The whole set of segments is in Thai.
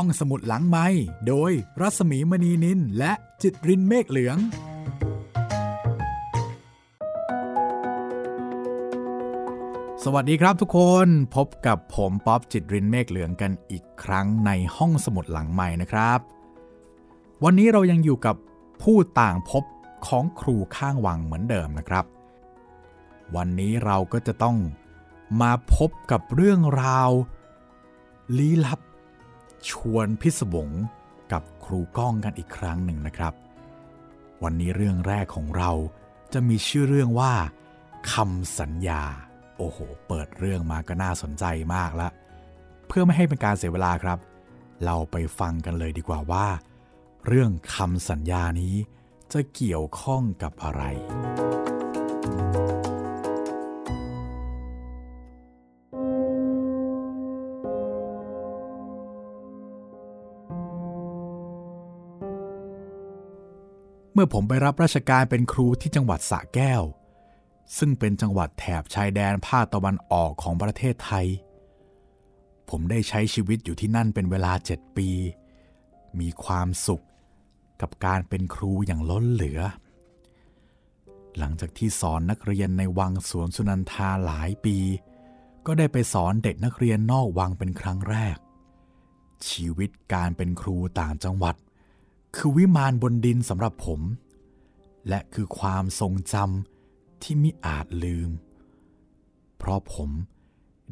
ห้องสมุดหลังไมค์โดยรัศมีมณีนินและจิตรินเมฆเหลืองสวัสดีครับทุกคนพบกับผมป๊อบจิตรินเมฆเหลืองกันอีกครั้งในห้องสมุดหลังไมค์นะครับวันนี้เรายังอยู่กับผู้ต่างพบของครูข้างวังเหมือนเดิมนะครับวันนี้เราก็จะต้องมาพบกับเรื่องราวลี้ลับชวนพิศวงกับครูก้องกันอีกครั้งหนึ่งนะครับวันนี้เรื่องแรกของเราจะมีชื่อเรื่องว่าคำสัญญาโอ้โหเปิดเรื่องมาก็น่าสนใจมากละเพื่อไม่ให้เป็นการเสียเวลาครับเราไปฟังกันเลยดีกว่าว่าเรื่องคำสัญญานี้จะเกี่ยวข้องกับอะไรเมื่อผมไปรับราชการเป็นครูที่จังหวัดสระแก้วซึ่งเป็นจังหวัดแถบชายแดนภาคตะวันออกของประเทศไทยผมได้ใช้ชีวิตอยู่ที่นั่นเป็นเวลา7 ปีมีความสุขกับการเป็นครูอย่างล้นเหลือหลังจากที่สอนนักเรียนในวังสวนสุนันทาหลายปีก็ได้ไปสอนเด็กนักเรียนนอกวังเป็นครั้งแรกชีวิตการเป็นครูต่างจังหวัดคือวิมานบนดินสำหรับผมและคือความทรงจำที่มิอาจลืมเพราะผม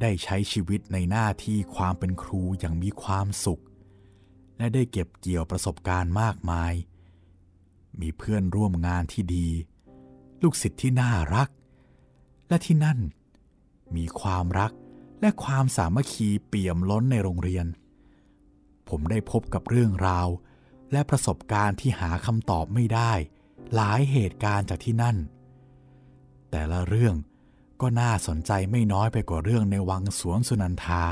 ได้ใช้ชีวิตในหน้าที่ความเป็นครูอย่างมีความสุขและได้เก็บเกี่ยวประสบการณ์มากมายมีเพื่อนร่วมงานที่ดีลูกศิษย์ที่น่ารักและที่นั่นมีความรักและความสามัคคีเปี่ยมล้นในโรงเรียนผมได้พบกับเรื่องราวและประสบการณ์ที่หาคำตอบไม่ได้หลายเหตุการณ์จากที่นั่นแต่ละเรื่องก็น่าสนใจไม่น้อยไปกว่าเรื่องในวังสวนสุนันทา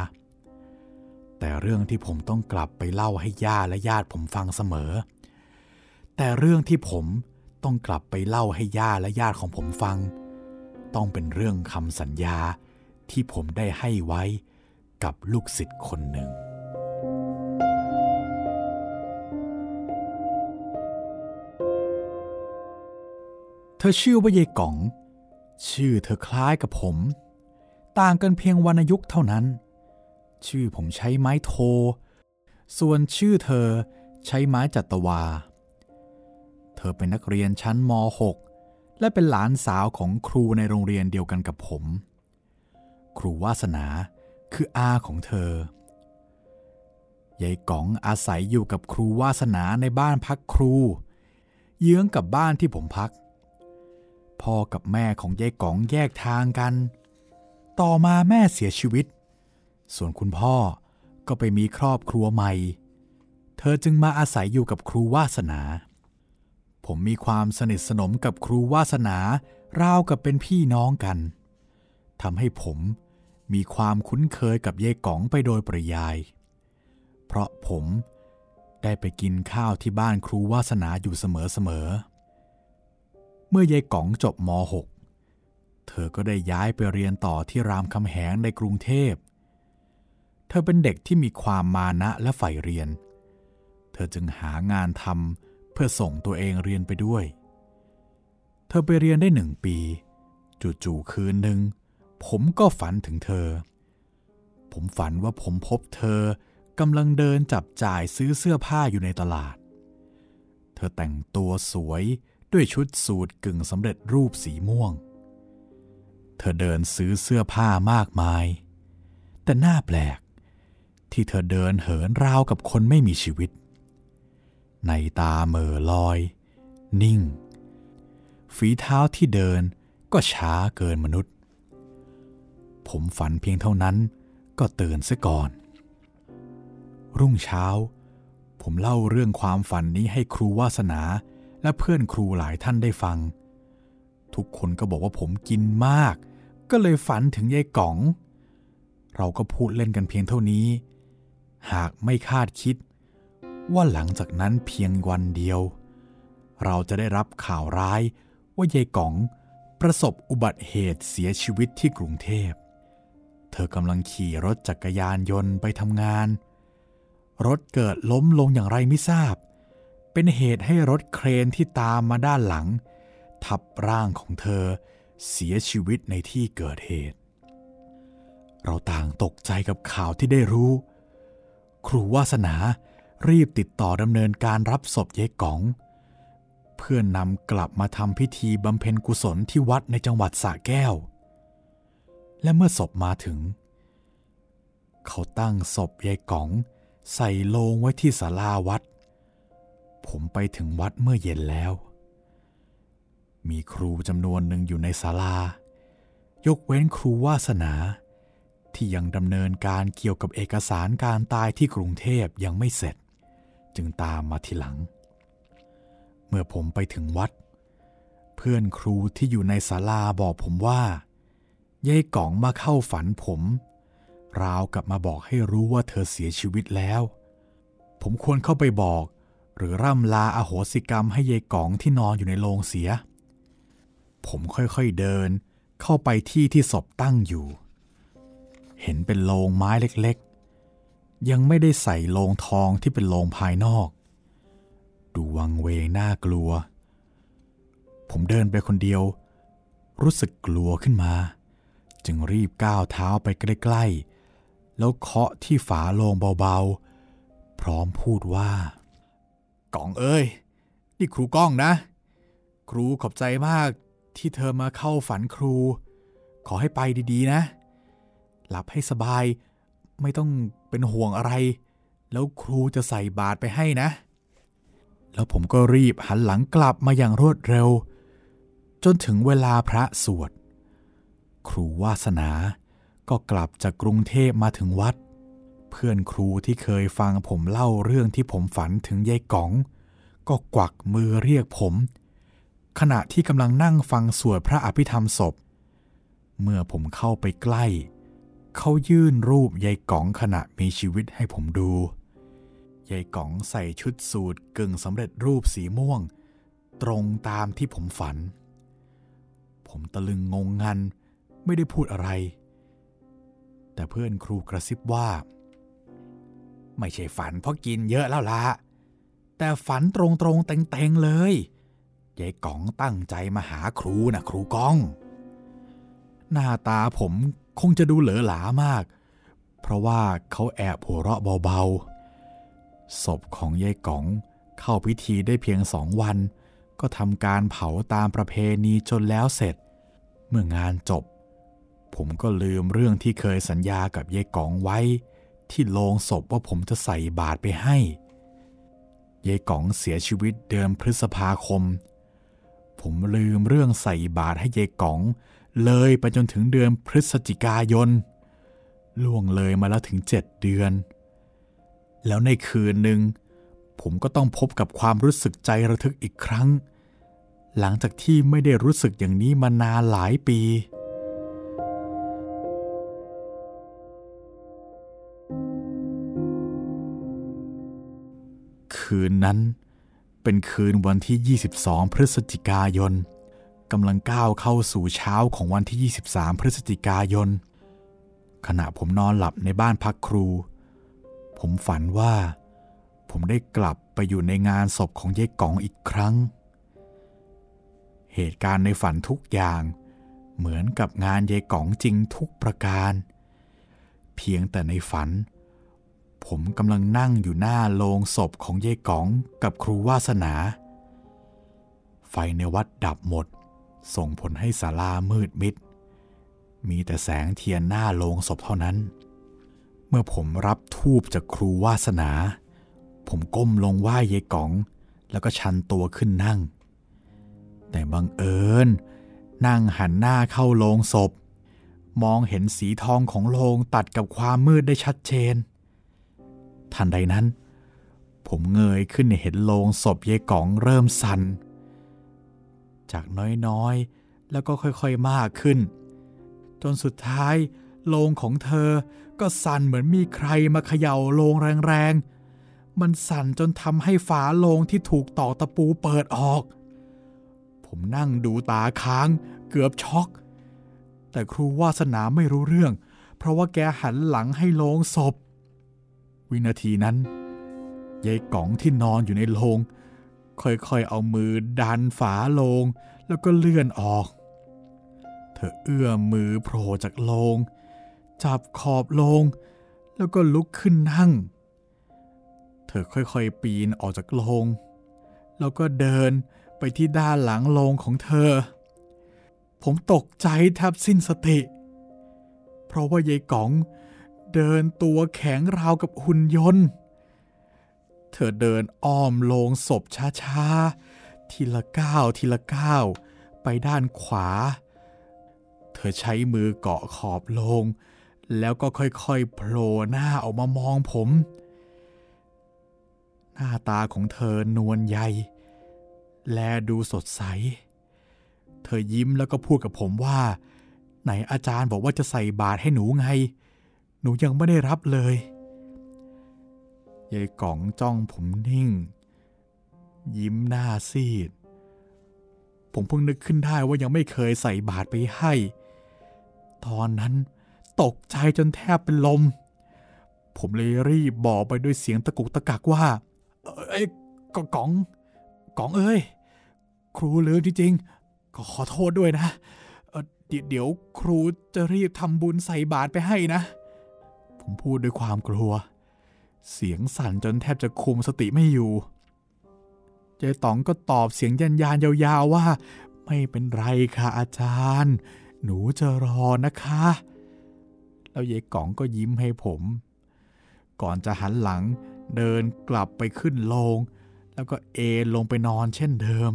แต่เรื่องที่ผมต้องกลับไปเล่าให้ย่าและญาติผมฟังเสมอแต่เรื่องที่ผมต้องกลับไปเล่าให้ย่าและญาติของผมฟังต้องเป็นเรื่องคำสัญญาที่ผมได้ให้ไว้กับลูกศิษย์คนหนึ่งเธอชื่อว่ายายก๋องชื่อเธอคล้ายกับผมต่างกันเพียงวรรณยุกต์เท่านั้นชื่อผมใช้ไม้โทส่วนชื่อเธอใช้ไม้จัตวาเธอเป็นนักเรียนชั้นม.6 และเป็นหลานสาวของครูในโรงเรียนเดียวกันกับผมครูวาสนาคืออาของเธอยายก๋องอาศัยอยู่กับครูวาสนาในบ้านพักครูเยื้องกับบ้านที่ผมพักพ่อกับแม่ของยายก๋องแยกทางกันต่อมาแม่เสียชีวิตส่วนคุณพ่อก็ไปมีครอบครัวใหม่เธอจึงมาอาศัยอยู่กับครูวาสนาผมมีความสนิทสนมกับครูวาสนาราวกับเป็นพี่น้องกันทำให้ผมมีความคุ้นเคยกับยายก๋องไปโดยปริยายเพราะผมได้ไปกินข้าวที่บ้านครูวาสนาอยู่เสมอๆเมื่อยายก๋องจบม.6 เธอก็ได้ย้ายไปเรียนต่อที่รามคำแหงในกรุงเทพเธอเป็นเด็กที่มีความมานะและใฝ่เรียนเธอจึงหางานทำเพื่อส่งตัวเองเรียนไปด้วยเธอไปเรียนได้1 ปีจู่ๆคืนหนึ่งผมก็ฝันถึงเธอผมฝันว่าผมพบเธอกำลังเดินจับจ่ายซื้อเสื้อผ้าอยู่ในตลาดเธอแต่งตัวสวยด้วยชุดสูทกึ่งสำเร็จรูปสีม่วงเธอเดินซื้อเสื้อผ้ามากมายแต่น่าแปลกที่เธอเดินเหินราวกับคนไม่มีชีวิตในตาเหม่อลอยนิ่งฝีเท้าที่เดินก็ช้าเกินมนุษย์ผมฝันเพียงเท่านั้นก็ตื่นซะก่อนรุ่งเช้าผมเล่าเรื่องความฝันนี้ให้ครูวาสนาและเพื่อนครูหลายท่านได้ฟังทุกคนก็บอกว่าผมกินมากก็เลยฝันถึงยายก๋องเราก็พูดเล่นกันเพียงเท่านี้หากไม่คาดคิดว่าหลังจากนั้นเพียงวันเดียวเราจะได้รับข่าวร้ายว่ายายก๋องประสบอุบัติเหตุเสียชีวิตที่กรุงเทพเธอกำลังขี่รถจักรยานยนต์ไปทำงาน รถเกิดล้มลงอย่างไรไม่ทราบเป็นเหตุให้รถเครนที่ตามมาด้านหลังทับร่างของเธอเสียชีวิตในที่เกิดเหตุเราต่างตกใจกับข่าวที่ได้รู้ครูวาสนารีบติดต่อดำเนินการรับศพยายก๋องเพื่อนำกลับมาทำพิธีบำเพ็ญกุศลที่วัดในจังหวัดสระแก้วและเมื่อศพมาถึงเขาตั้งศพยายก๋องใส่โลงไว้ที่ศาลาวัดผมไปถึงวัดเมื่อเย็นแล้วมีครูจำนวนหนึ่งอยู่ในศาลายกเว้นครูวาสนาที่ยังดำเนินการเกี่ยวกับเอกสารการตายที่กรุงเทพยังไม่เสร็จจึงตามมาทีหลังเมื่อผมไปถึงวัดเพื่อนครูที่อยู่ในศาลาบอกผมว่ายายก๋องมาเข้าฝันผมราวกับมาบอกให้รู้ว่าเธอเสียชีวิตแล้วผมควรเข้าไปบอกหรือร่ำลาอโหสิกรรมให้ยายก๋องที่นอนอยู่ในโลงเสียผมค่อยๆเดินเข้าไปที่ที่ศพตั้งอยู่เห็นเป็นโลงไม้เล็กๆยังไม่ได้ใส่โลงทองที่เป็นโลงภายนอกดูวังเวงน่ากลัวผมเดินไปคนเดียวรู้สึกกลัวขึ้นมาจึงรีบก้าวเท้าไปใกล้ๆแล้วเคาะที่ฝาโลงเบาๆพร้อมพูดว่าก๋องเอ้ยนี่ครูก้องนะครูขอบใจมากที่เธอมาเข้าฝันครูขอให้ไปดีๆนะหลับให้สบายไม่ต้องเป็นห่วงอะไรแล้วครูจะใส่บาตรไปให้นะแล้วผมก็รีบหันหลังกลับมาอย่างรวดเร็วจนถึงเวลาพระสวดครูวาสนาก็กลับจากกรุงเทพมาถึงวัดเพื่อนครูที่เคยฟังผมเล่าเรื่องที่ผมฝันถึงยายก๋องก็กวักมือเรียกผมขณะที่กำลังนั่งฟังสวดพระอภิธรรมศพเมื่อผมเข้าไปใกล้เขายื่นรูปยายก๋องขณะมีชีวิตให้ผมดูยายก๋องใส่ชุดสูทกึ่งสำเร็จรูปสีม่วงตรงตามที่ผมฝันผมตะลึงงงงันไม่ได้พูดอะไรแต่เพื่อนครูกระซิบว่าไม่ใช่ฝันเพราะกินเยอะแล้วล่ะแต่ฝันตรงๆเต็งๆเลยยายก๋องตั้งใจมาหาครูนะครูก้องหน้าตาผมคงจะดูเหลอหลามากเพราะว่าเขาแอบหัวเราะเบาๆศพของยายก๋องเข้าพิธีได้เพียง2 วันก็ทำการเผาตามประเพณีจนแล้วเสร็จเมื่องานจบผมก็ลืมเรื่องที่เคยสัญญากับยายก๋องไว้ที่โลงศพว่าผมจะใส่บาตรไปให้ยายก๋องเสียชีวิตเดือนพฤษภาคมผมลืมเรื่องใส่บาตรให้ยายก๋องเลยไปจนถึงเดือนพฤศจิกายนล่วงเลยมาแล้วถึง7 เดือนแล้วในคืนหนึ่งผมก็ต้องพบกับความรู้สึกใจระทึกอีกครั้งหลังจากที่ไม่ได้รู้สึกอย่างนี้มานานหลายปีคืนนั้นเป็นคืนวันที่22พฤศจิกายนกำลังก้าวเข้าสู่เช้าของวันที่23พฤศจิกายนขณะผมนอนหลับในบ้านพักครูผมฝันว่าผมได้กลับไปอยู่ในงานศพของยายก๋องอีกครั้งเหตุการณ์ในฝันทุกอย่างเหมือนกับงานยายก๋องจริงทุกประการเพียงแต่ในฝันผมกำลังนั่งอยู่หน้าโลงศพของยายก๋องกับครูวาสนาไฟในวัดดับหมดส่งผลให้ศาลามืดมิดมีแต่แสงเทียนหน้าโลงศพเท่านั้นเมื่อผมรับธูปจากครูวาสนาผมก้มลงไหว้ยายก๋องแล้วก็ชันตัวขึ้นนั่งแต่บังเอิญนั่งหันหน้าเข้าโลงศพมองเห็นสีทองของโลงตัดกับความมืดได้ชัดเจนทันใดนั้นผมเงยขึ้นเห็นโลงศพยายก๋องเริ่มสั่นจากน้อยๆแล้วก็ค่อยๆมากขึ้นจนสุดท้ายโลงของเธอก็สั่นเหมือนมีใครมาเขย่าโลงแรงๆมันสั่นจนทำให้ฝาโลงที่ถูกตอกตะปูเปิดออกผมนั่งดูตาค้างเกือบช็อกแต่ครูวาสนาไม่รู้เรื่องเพราะว่าแกหันหลังให้โลงศพวินาทีนั้น ยายก๋องที่นอนอยู่ในโลงค่อยๆเอามือดันฝาโลงแล้วก็เลื่อนออกเธอเอื้อมมือโผล่จากโลงจับขอบโลงแล้วก็ลุกขึ้นนั่งเธอค่อยๆปีนออกจากโลงแล้วก็เดินไปที่ด้านหลังโลงของเธอผมตกใจแทบสิ้นสติเพราะว่ายายก๋องเดินตัวแข็งราวกับหุ่นยนต์เธอเดินอ้อมโลงศพช้าๆทีละก้าวทีละก้าวไปด้านขวาเธอใช้มือเกาะขอบโลงแล้วก็ค่อยๆโผล่หน้าออกมามองผมหน้าตาของเธอนวลใยแลดูสดใสเธอยิ้มแล้วก็พูดกับผมว่าไหนอาจารย์บอกว่าจะใส่บาตรให้หนูไงหนูยังไม่ได้รับเลยยายก๋องจ้องผมนิ่งยิ้มหน้าซีดผมเพิ่งนึกขึ้นได้ว่ายังไม่เคยใส่บาตรไปให้ตอนนั้นตกใจจนแทบเป็นลมผมเลยรีบบอกไปด้วยเสียงตะกุกตะกักว่าไอ้ก๋องเอ้ยครูลืมจริงๆขอโทษด้วยนะเดี๋ยวครูจะรีบทำบุญใส่บาตรไปให้นะผมพูดด้วยความกลัวเสียงสั่นจนแทบจะคุมสติไม่อยู่ยายต๋องก็ตอบเสียงยันยาวๆว่าไม่เป็นไรค่ะอาจารย์หนูจะรอนะคะแล้วยายก๋องก็ยิ้มให้ผมก่อนจะหันหลังเดินกลับไปขึ้นโลงแล้วก็เอนลงไปนอนเช่นเดิม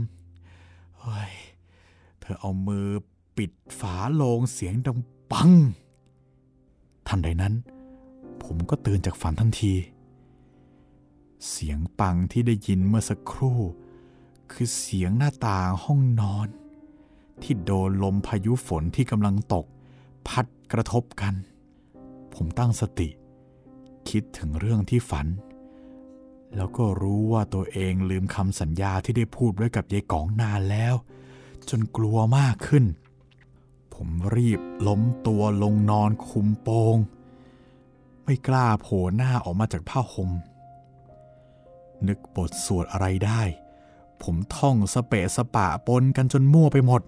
เฮ้ยเธอเอามือปิดฝาโลงเสียงดังปังทันใดนั้นผมก็ตื่นจากฝันทันทีเสียงปังที่ได้ยินเมื่อสักครู่คือเสียงหน้าต่างห้องนอนที่โดนลมพายุฝนที่กำลังตกพัดกระทบกันผมตั้งสติคิดถึงเรื่องที่ฝันแล้วก็รู้ว่าตัวเองลืมคำสัญญาที่ได้พูดไว้กับยายก๋องนานแล้วจนกลัวมากขึ้นผมรีบล้มตัวลงนอนคุมโปงไม่กล้าโผล่หน้าออกมาจากผ้าห่มนึกบทสวดอะไรได้ผมท่องสเปะสปะปนกันจนมั่วไปหมด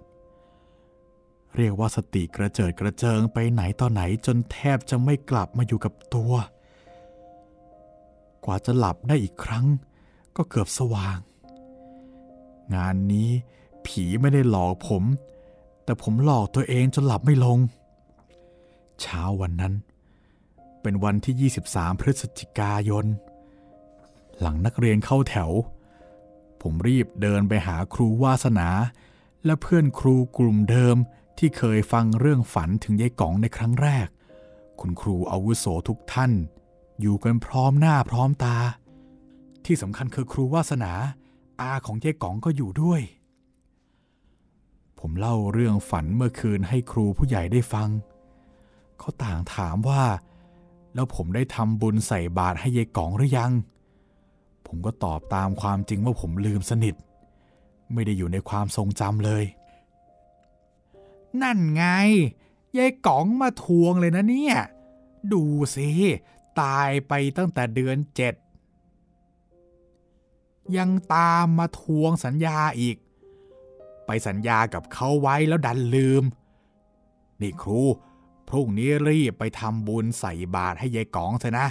เรียกว่าสติกระเจิดกระเจิงไปไหนต่อไหนจนแทบจะไม่กลับมาอยู่กับตัวกว่าจะหลับได้อีกครั้งก็เกือบสว่างงานนี้ผีไม่ได้หลอกผมแต่ผมหลอกตัวเองจนหลับไม่ลงเช้าวันนั้นเป็นวันที่23พฤศจิกายนหลังนักเรียนเข้าแถวผมรีบเดินไปหาครูวาสนาและเพื่อนครูกลุ่มเดิมที่เคยฟังเรื่องฝันถึงยายก๋องในครั้งแรกคุณครูอาวุโสทุกท่านอยู่กันพร้อมหน้าพร้อมตาที่สำคัญคือครูวาสนาอาของยายก๋องก็อยู่ด้วยผมเล่าเรื่องฝันเมื่อคืนให้ครูผู้ใหญ่ได้ฟังเขาต่างถามว่าแล้วผมได้ทำบุญใส่บาตรให้ยายก๋องหรือยังผมก็ตอบตามความจริงว่าผมลืมสนิทไม่ได้อยู่ในความทรงจำเลยนั่นไงยายก๋องมาทวงเลยนะเนี่ยดูสิตายไปตั้งแต่เดือน7ยังตามมาทวงสัญญาอีกไปสัญญากับเขาไว้แล้วดันลืมนี่ครูพรุ่งนี้รีบไปทำบุญใส่บาตรให้ยายก๋องเถอะนะ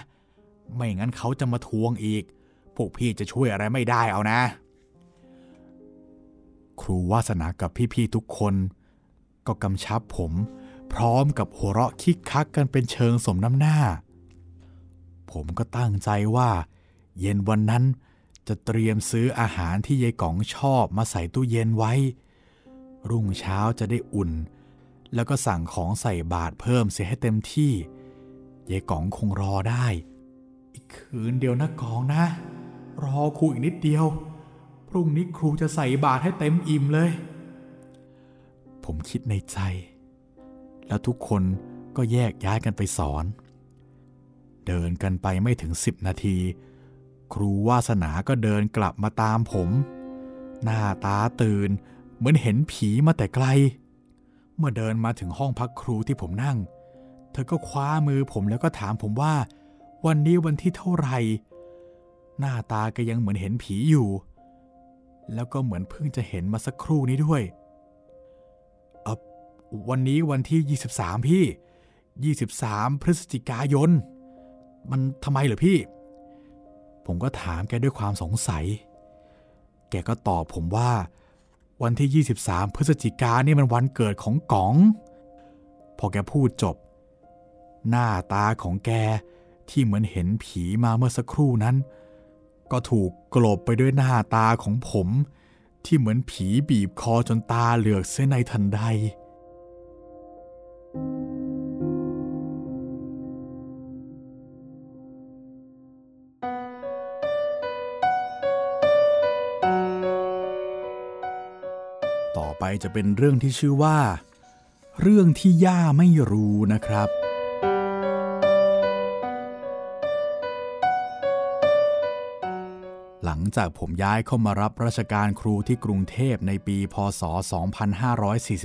ไม่งั้นเขาจะมาทวงอีกพวกพี่จะช่วยอะไรไม่ได้เอานะครูวาสนากับพี่ๆทุกคนก็กำชับผมพร้อมกับหัวเราะคิกคักกันเป็นเชิงสมน้ำหน้าผมก็ตั้งใจว่าเย็นวันนั้นจะเตรียมซื้ออาหารที่ยายก๋องชอบมาใส่ตู้เย็นไว้รุ่งเช้าจะได้อุ่นแล้วก็สั่งของใส่บาตรเพิ่มเสียให้เต็มที่ยายก๋องคงรอได้อีกคืนเดียวนะก๋องนะรอครูอีกนิดเดียวพรุ่งนี้ครูจะใส่บาตรให้เต็มอิ่มเลยผมคิดในใจแล้วทุกคนก็แยกย้ายกันไปสอนเดินกันไปไม่ถึง10 นาทีครูวาสนาก็เดินกลับมาตามผมหน้าตาตื่นเหมือนเห็นผีมาแต่ไกลเมื่อเดินมาถึงห้องพักครูที่ผมนั่งเธอก็คว้ามือผมแล้วก็ถามผมว่าวันนี้วันที่เท่าไหร่ หน้าตาก็ยังเหมือนเห็นผีอยู่แล้วก็เหมือนเพิ่งจะเห็นมาสักครู่นี้ด้วยวันนี้วันที่23พี่23พฤศจิกายนมันทำไมเหรอพี่ผมก็ถามแกด้วยความสงสัยแกก็ตอบผมว่าวันที่23พฤศจิกานี่มันวันเกิดของก๋องพอแกพูดจบหน้าตาของแกที่เหมือนเห็นผีมาเมื่อสักครู่นั้นก็ถูกกลบไปด้วยหน้าตาของผมที่เหมือนผีบีบคอจนตาเหลือกเสียในทันใดต่อไปจะเป็นเรื่องที่ชื่อว่าเรื่องที่ย่าไม่รู้นะครับหลังจากผมย้ายเข้ามารับราชการครูที่กรุงเทพในปีพ.ศ.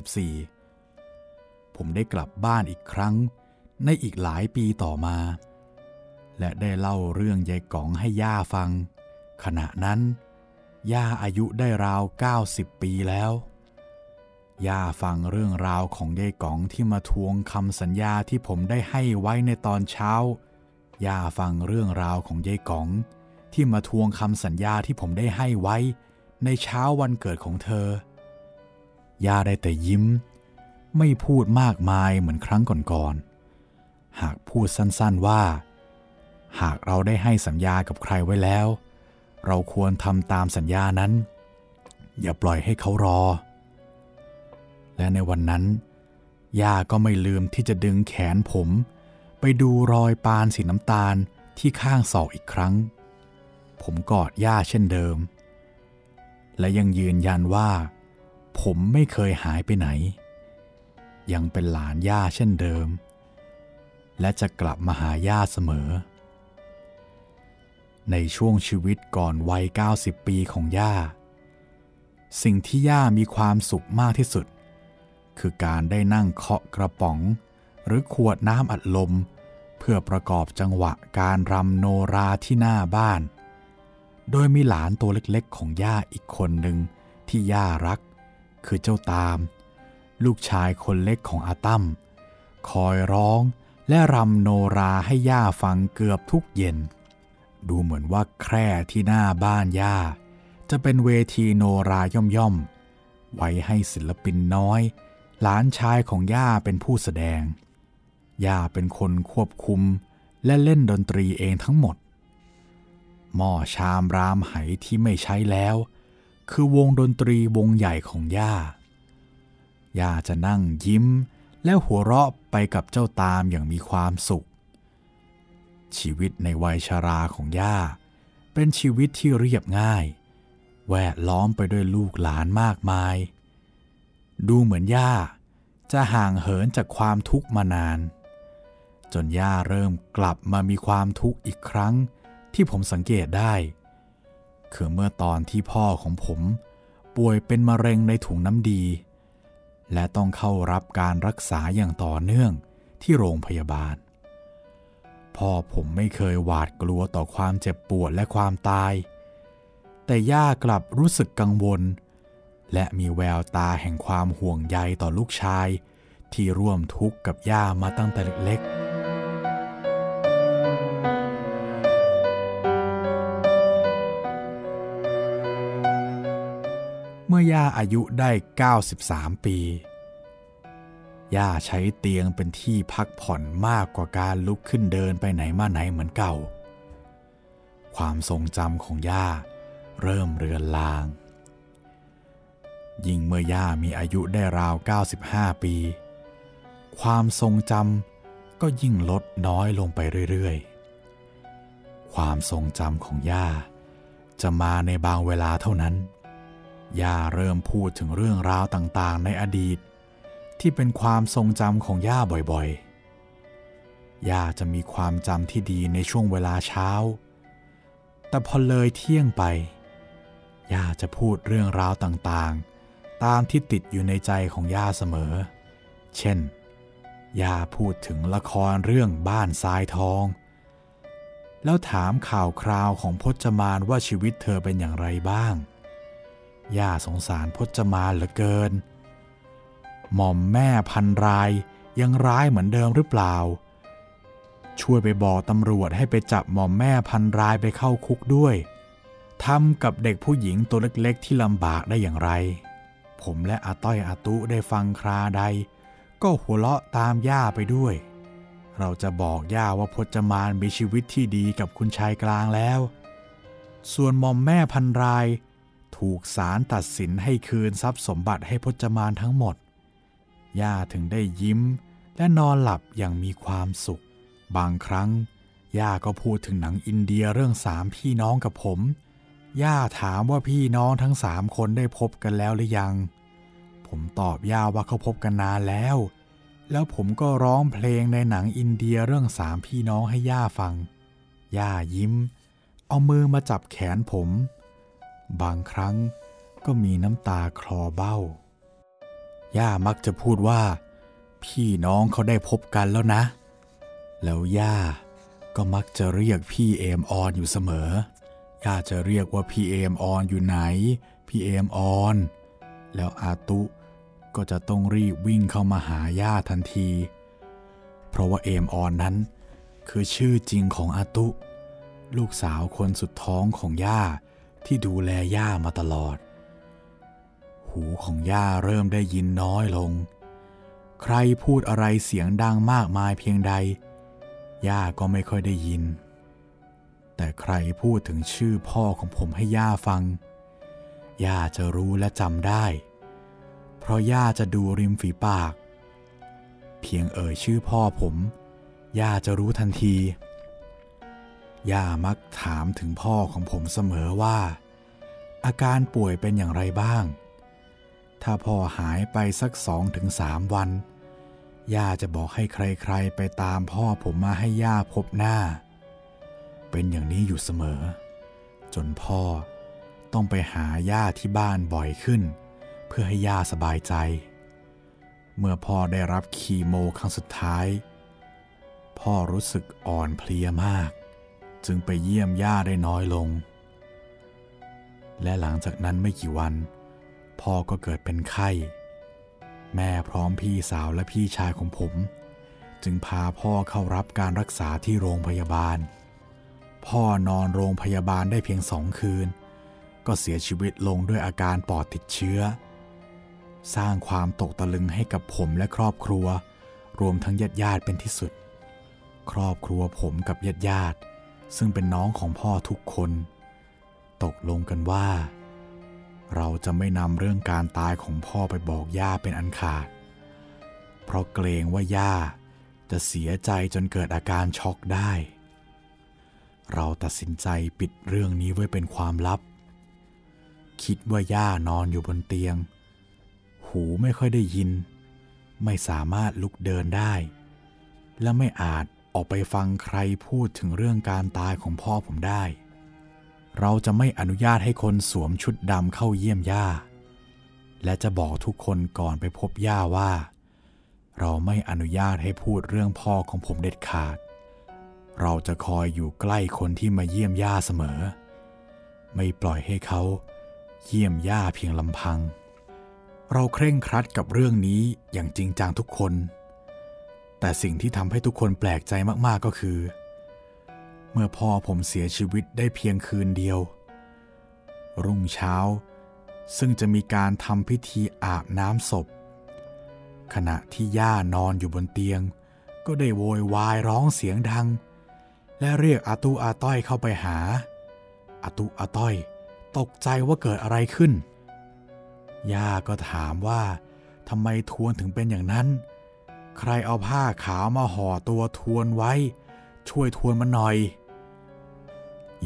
2544ผมได้กลับบ้านอีกครั้งในอีกหลายปีต่อมาและได้เล่าเรื่องยายก๋องให้ย่าฟังขณะนั้นย่าอายุได้ราว90ปีแล้วย่าฟังเรื่องราวของยายก๋องที่มาทวงคำสัญญาที่ผมได้ให้ไว้ในตอนเช้าย่าฟังเรื่องราวของยายก๋องที่มาทวงคำสัญญาที่ผมได้ให้ไว้ในเช้าวันเกิดของเธอย่าได้แต่ยิ้มไม่พูดมากมายเหมือนครั้งก่อนๆหากพูดสั้นๆว่าหากเราได้ให้สัญญากับใครไว้แล้วเราควรทำตามสัญญานั้นอย่าปล่อยให้เขารอและในวันนั้นย่าก็ไม่ลืมที่จะดึงแขนผมไปดูรอยปานสีน้ำตาลที่ข้างศอกอีกครั้งผมกอดย่าเช่นเดิมและยังยืนยันว่าผมไม่เคยหายไปไหนยังเป็นหลานย่าเช่นเดิมและจะกลับมาหาย่าเสมอในช่วงชีวิตก่อนวัย90ปีของย่าสิ่งที่ย่ามีความสุขมากที่สุดคือการได้นั่งเคาะกระป๋องหรือขวดน้ำอัดลมเพื่อประกอบจังหวะการรำโนราที่หน้าบ้านโดยมีหลานตัวเล็กๆของย่าอีกคนหนึ่งที่ย่ารักคือเจ้าตามลูกชายคนเล็กของอาตั้มคอยร้องและรำโนราให้ย่าฟังเกือบทุกเย็นดูเหมือนว่าแคร่ที่หน้าบ้านย่าจะเป็นเวทีโนราย่อมๆไว้ให้ศิลปินน้อยหลานชายของย่าเป็นผู้แสดงย่าเป็นคนควบคุมและเล่นดนตรีเองทั้งหมดหม้อชามรามไหที่ไม่ใช้แล้วคือวงดนตรีวงใหญ่ของย่าย่าจะนั่งยิ้มและหัวเราะไปกับเจ้าตามอย่างมีความสุขชีวิตในวัยชราของย่าเป็นชีวิตที่เรียบง่ายแวดล้อมไปด้วยลูกหลานมากมายดูเหมือนย่าจะห่างเหินจากความทุกข์มานานจนย่าเริ่มกลับมามีความทุกข์อีกครั้งที่ผมสังเกตได้คือเมื่อตอนที่พ่อของผมป่วยเป็นมะเร็งในถุงน้ำดีและต้องเข้ารับการรักษาอย่างต่อเนื่องที่โรงพยาบาลพ่อผมไม่เคยหวาดกลัวต่อความเจ็บปวดและความตายแต่ย่ากลับรู้สึกกังวลและมีแววตาแห่งความห่วงใยต่อลูกชายที่ร่วมทุกข์กับย่ามาตั้งแต่เล็กๆเมื่อย่าอายุได้93ปีย่าใช้เตียงเป็นที่พักผ่อนมากกว่าการลุกขึ้นเดินไปไหนมาไหนเหมือนเก่าความทรงจำของย่าเริ่มเลือนลางยิ่งเมื่อย่ามีอายุได้ราว95ปีความทรงจำก็ยิ่งลดน้อยลงไปเรื่อยๆความทรงจำของย่าจะมาในบางเวลาเท่านั้นย่าเริ่มพูดถึงเรื่องราวต่างๆในอดีตที่เป็นความทรงจำของย่าบ่อยๆย่าจะมีความจำที่ดีในช่วงเวลาเช้าแต่พอเลยเที่ยงไปย่าจะพูดเรื่องราวต่างๆตามที่ติดอยู่ในใจของย่าเสมอเช่นย่าพูดถึงละครเรื่องบ้านทรายทอง แล้วถามข่าวคราวของพจมานว่าชีวิตเธอเป็นอย่างไรบ้างย่าสงสารพจมานเหลือเกินหม่อมแม่พันรายยังร้ายเหมือนเดิมหรือเปล่าช่วยไปบอกตำรวจให้ไปจับหม่อมแม่พันรายไปเข้าคุกด้วยทำกับเด็กผู้หญิงตัวเล็กๆที่ลำบากได้อย่างไรผมและอาต้อยอาตุได้ฟังคราใดก็หัวเราะตามย่าไปด้วยเราจะบอกย่าว่าพจมานมีชีวิตที่ดีกับคุณชายกลางแล้วส่วนหม่อมแม่พันรายถูกศาลตัดสินให้คืนทรัพย์สมบัติให้พจมานทั้งหมดย่าถึงได้ยิ้มและนอนหลับอย่างมีความสุขบางครั้งย่าก็พูดถึงหนังอินเดียเรื่องสามพี่น้องกับผมย่าถามว่าพี่น้องทั้ง3คนได้พบกันแล้วหรือยังผมตอบย่าว่าเขาพบกันนานแล้วแล้วผมก็ร้องเพลงในหนังอินเดียเรื่อง3พี่น้องให้ย่าฟังย่ายิ้มเอามือมาจับแขนผมบางครั้งก็มีน้ำตาคลอเบ้าย่ามักจะพูดว่าพี่น้องเขาได้พบกันแล้วนะแล้วย่าก็มักจะเรียกพี่เอมออนอยู่เสมอย่าจะเรียกว่าพี่เอมออนอยู่ไหนพี่เอมออนแล้วอาตุก็จะต้องรีบวิ่งเข้ามาหาย่าทันทีเพราะว่าเอมออนนั้นคือชื่อจริงของอาตุลูกสาวคนสุดท้องของย่าที่ดูแลย่ามาตลอดหูของย่าเริ่มได้ยินน้อยลงใครพูดอะไรเสียงดังมากมายเพียงใดย่าก็ไม่ค่อยได้ยินแต่ใครพูดถึงชื่อพ่อของผมให้ย่าฟังย่าจะรู้และจำได้เพราะย่าจะดูริมฝีปากเพียงเอ่ยชื่อพ่อผมย่าจะรู้ทันทีย่ามักถามถึงพ่อของผมเสมอว่าอาการป่วยเป็นอย่างไรบ้างถ้าพ่อหายไปสัก 2-3 วันย่าจะบอกให้ใครๆไปตามพ่อผมมาให้ย่าพบหน้าเป็นอย่างนี้อยู่เสมอจนพ่อต้องไปหาย่าที่บ้านบ่อยขึ้นเพื่อให้ย่าสบายใจเมื่อพ่อได้รับคีโมครั้งสุดท้ายพ่อรู้สึกอ่อนเพลียมากจึงไปเยี่ยมย่าได้น้อยลงและหลังจากนั้นไม่กี่วันพ่อก็เกิดเป็นไข้แม่พร้อมพี่สาวและพี่ชายของผมจึงพาพ่อเข้ารับการรักษาที่โรงพยาบาลพ่อนอนโรงพยาบาลได้เพียง2 คืนก็เสียชีวิตลงด้วยอาการปอดติดเชื้อสร้างความตกตะลึงให้กับผมและครอบครัวรวมทั้งญาติเป็นที่สุดครอบครัวผมกับญาติซึ่งเป็นน้องของพ่อทุกคนตกลงกันว่าเราจะไม่นำเรื่องการตายของพ่อไปบอกย่าเป็นอันขาดเพราะเกรงว่าย่าจะเสียใจจนเกิดอาการช็อกได้เราตัดสินใจปิดเรื่องนี้ไว้เป็นความลับคิดว่าย่านอนอยู่บนเตียงหูไม่ค่อยได้ยินไม่สามารถลุกเดินได้และไม่อาจออกไปฟังใครพูดถึงเรื่องการตายของพ่อผมได้เราจะไม่อนุญาตให้คนสวมชุดดำเข้าเยี่ยมย่าและจะบอกทุกคนก่อนไปพบย่าว่าเราไม่อนุญาตให้พูดเรื่องพ่อของผมเด็ดขาดเราจะคอยอยู่ใกล้คนที่มาเยี่ยมย่าเสมอไม่ปล่อยให้เขาเยี่ยมย่าเพียงลำพังเราเคร่งครัดกับเรื่องนี้อย่างจริงจังทุกคนแต่สิ่งที่ทำให้ทุกคนแปลกใจมากๆก็คือเมื่อพ่อผมเสียชีวิตได้เพียงคืนเดียวรุ่งเช้าซึ่งจะมีการทำพิธีอาบน้ำศพขณะที่ย่านอนอยู่บนเตียงก็ได้โวยวายร้องเสียงดังและเรียกอาตุอาต้อยเข้าไปหาอาตุอาต้อยตกใจว่าเกิดอะไรขึ้นย่าก็ถามว่าทำไมทวนถึงเป็นอย่างนั้นใครเอาผ้าขาวมาห่อตัวทวนไว้ช่วยทวนมันหน่อย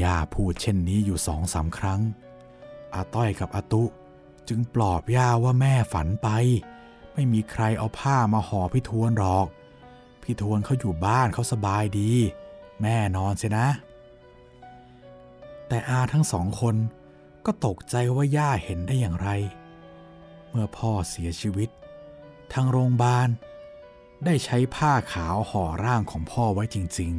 ย่าพูดเช่นนี้อยู่ 2-3 ครั้งอาต้อยกับอาตุจึงปลอบย่าว่าแม่ฝันไปไม่มีใครเอาผ้ามาห่อพี่ทวนหรอกพี่ทวนเขาอยู่บ้านเขาสบายดีแม่นอนเสียนะแต่อาทั้ง2 คนก็ตกใจว่าย่าเห็นได้อย่างไรเมื่อพ่อเสียชีวิตทางโรงพยาบาลได้ใช้ผ้าขาวห่อร่างของพ่อไว้จริง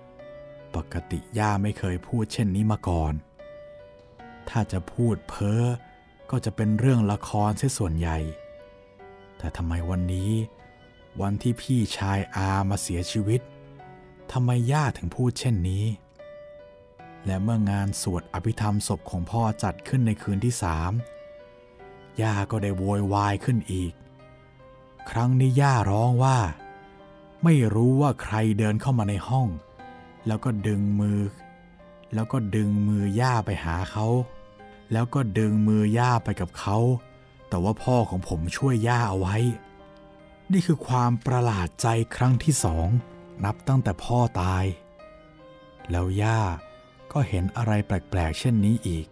ๆป กติย่าไม่เคยพูดเช่นนี้มาก่อนถ้าจะพูดเพ้อก็จะเป็นเรื่องละครเสียส่วนใหญ่แต่ทำไมวันนี้วันที่พี่ชายอามาเสียชีวิตทำไมย่าถึงพูดเช่นนี้และเมื่องานสวดอภิธรรมศพของพ่อจัดขึ้นในคืนที่3ย่าก็ได้โวยวายขึ้นอีกครั้งนี้ย่าร้องว่าไม่รู้ว่าใครเดินเข้ามาในห้องแล้วก็ดึงมือย่ย่าไปหาเขาแล้วก็ดึงมือย่าไปกับเขาแต่ว่าพ่อของผมช่วยย่าเอาไว้นี่คือความประหลาดใจครั้งที่2นับตั้งแต่พ่อตายแล้วย่าก็เห็นอะไรแปลกๆเช่นนี้อีก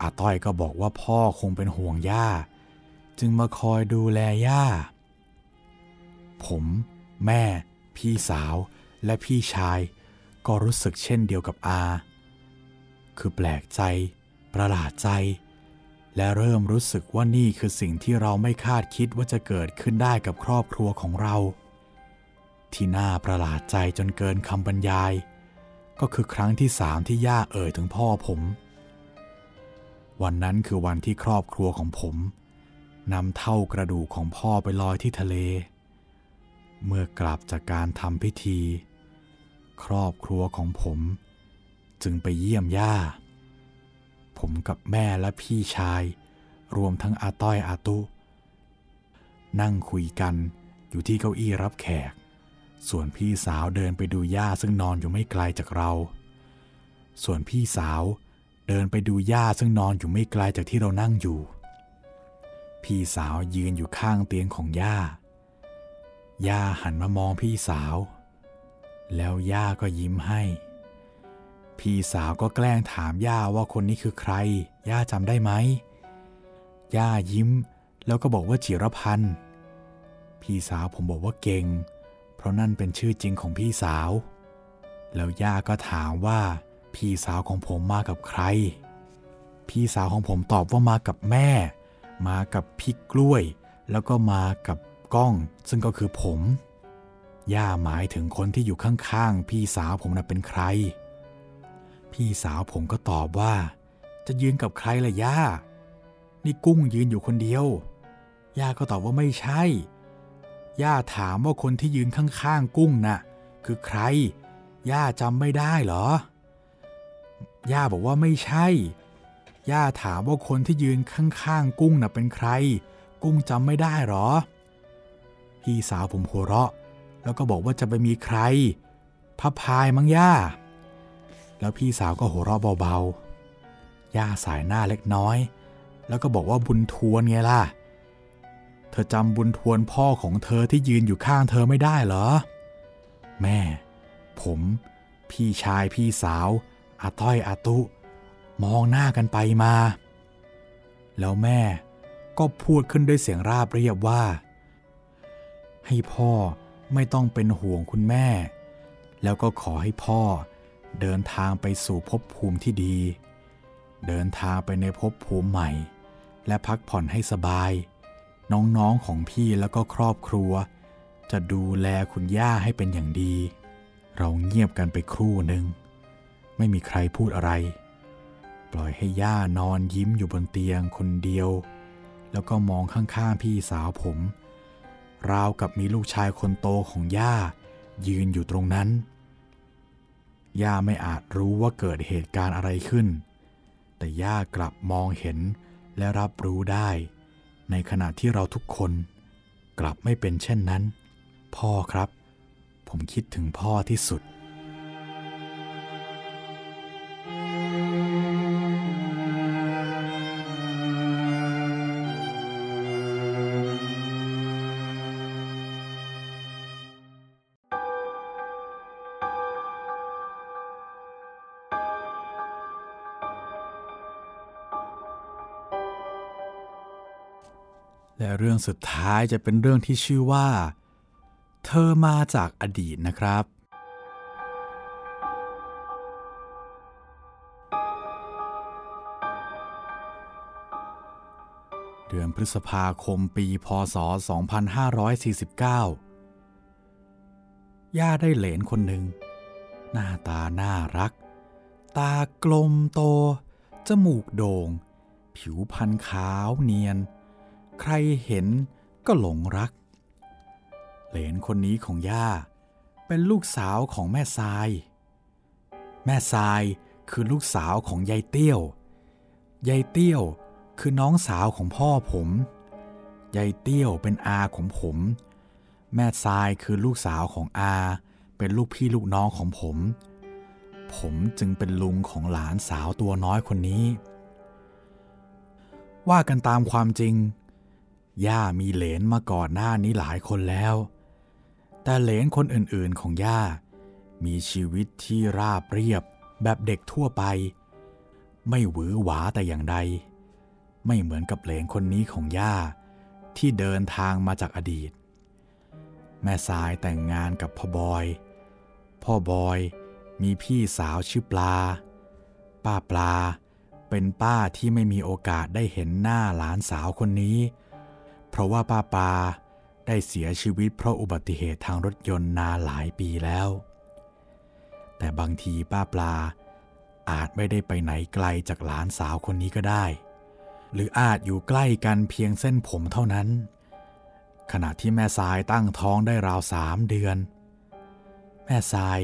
อาต้อยก็บอกว่าพ่อคงเป็นห่วงย่าจึงมาคอยดูแลย่าผมแม่พี่สาวและพี่ชายก็รู้สึกเช่นเดียวกับอาคือแปลกใจประหลาดใจและเริ่มรู้สึกว่านี่คือสิ่งที่เราไม่คาดคิดว่าจะเกิดขึ้นได้กับครอบครัวของเราที่น่าประหลาดใจจนเกินคำบรรยายก็คือครั้งที่3ที่ย่าเอ่ยถึงพ่อผมวันนั้นคือวันที่ครอบครัวของผมนำเท่ากระดูกของพ่อไปลอยที่ทะเลเมื่อกลับจากการทำพิธีครอบครัวของผมจึงไปเยี่ยมย่าผมกับแม่และพี่ชายรวมทั้งอาต้อยอาตุนั่งคุยกันอยู่ที่เก้าอี้รับแขกส่วนพี่สาวเดินไปดูย่าซึ่งนอนอยู่ไม่ไกลจากเราส่วนพี่สาวเดินไปดูย่าซึ่งนอนอยู่ไม่ไกลจากที่เรานั่งอยู่พี่สาวยืนอยู่ข้างเตียงของย่าย่าหันมามองพี่สาวแล้วย่าก็ยิ้มให้พี่สาวก็แกล้งถามย่าว่าคนนี้คือใครย่าจำได้ไหมย่ายิ้มแล้วก็บอกว่าจิรพันธ์พี่สาวผมบอกว่าเก่งเพราะนั่นเป็นชื่อจริงของพี่สาวแล้วย่าก็ถามว่าพี่สาวของผมมากับใครพี่สาวของผมตอบว่ามากับแม่มากับพี่กล้วยแล้วก็มากับก้องซึ่งก็คือผมย่าหมายถึงคนที่อยู่ข้างๆพี่สาวผมน่ะเป็นใครพี่สาวผมก็ตอบว่าจะยืนกับใครล่ะย่านี่กุ้งยืนอยู่คนเดียวย่าก็ตอบว่าไม่ใช่ย่าถามว่าคนที่ยืนข้างๆกุ้งน่ะคือใครย่าจำไม่ได้เหรอย่าบอกว่าไม่ใช่ย่าถามว่าคนที่ยืนข้างๆกุ้งน่ะเป็นใครกุ้งจำไม่ได้เหรอพี่สาวผมหัวเราะแล้วก็บอกว่าจะไปมีใครพระพายมั้งย่าแล้วพี่สาวก็หัวเราะเบาๆย่าสายหน้าเล็กน้อยแล้วก็บอกว่าบุญทวนไงล่ะเธอจำบุญทวนพ่อของเธอที่ยืนอยู่ข้างเธอไม่ได้เหรอแม่ผมพี่ชายพี่สาวอาต้อยอาตุมองหน้ากันไปมาแล้วแม่ก็พูดขึ้นด้วยเสียงราบเรียบว่าให้พ่อไม่ต้องเป็นห่วงคุณแม่แล้วก็ขอให้พ่อเดินทางไปสู่ภพภูมิที่ดีเดินทางไปในภพภูมิใหม่และพักผ่อนให้สบายน้องๆของพี่แล้วก็ครอบครัวจะดูแลคุณย่าให้เป็นอย่างดีเราเงียบกันไปครู่หนึ่งไม่มีใครพูดอะไรปล่อยให้ย่านอนยิ้มอยู่บนเตียงคนเดียวแล้วก็มองข้างๆพี่สาวผมราวกับมีลูกชายคนโตของย่ายืนอยู่ตรงนั้นย่าไม่อาจรู้ว่าเกิดเหตุการณ์อะไรขึ้นแต่ย่ากลับมองเห็นและรับรู้ได้ในขณะที่เราทุกคนกลับไม่เป็นเช่นนั้นพ่อครับผมคิดถึงพ่อที่สุดและเรื่องสุดท้ายจะเป็นเรื่องที่ชื่อว่าเธอมาจากอดีตนะครับเดือนพฤษภาคมปีพ.ศ. 2549ย่าได้เหลนคนหนึ่ง หน้าตาน่ารักตากลมโตจมูกโด่งผิวพรรณขาวเนียนใครเห็นก็หลงรักเหลนคนนี้ของย่าเป็นลูกสาวของแม่ทรายแม่ทรายคือลูกสาวของยายเตี้ยวยายเตี้ยวคือน้องสาวของพ่อผมยายเตี้ยวเป็นอาของผมแม่ทรายคือลูกสาวของอาเป็นลูกพี่ลูกน้องของผมจึงเป็นลุงของหลานสาวตัวน้อยคนนี้ว่ากันตามความจริงย่ามีเหลนมาก่อนหน้านี้หลายคนแล้วแต่เหลนคนอื่นๆของย่ามีชีวิตที่ราบเรียบแบบเด็กทั่วไปไม่หวือหวาแต่อย่างใดไม่เหมือนกับเหลนคนนี้ของย่าที่เดินทางมาจากอดีตแม่สายแต่งงานกับพ่อบอยมีพี่สาวชื่อปลาป้าปลาเป็นป้าที่ไม่มีโอกาสได้เห็นหน้าหลานสาวคนนี้เพราะว่าป้าปลาได้เสียชีวิตเพราะอุบัติเหตุทางรถยนต์นานหลายปีแล้วแต่บางทีป้าปลาอาจไม่ได้ไปไหนไกลจากหลานสาวคนนี้ก็ได้หรืออาจอยู่ใกล้กันเพียงเส้นผมเท่านั้นขณะที่แม่ทรายตั้งท้องได้ราว3 เดือนแม่ทราย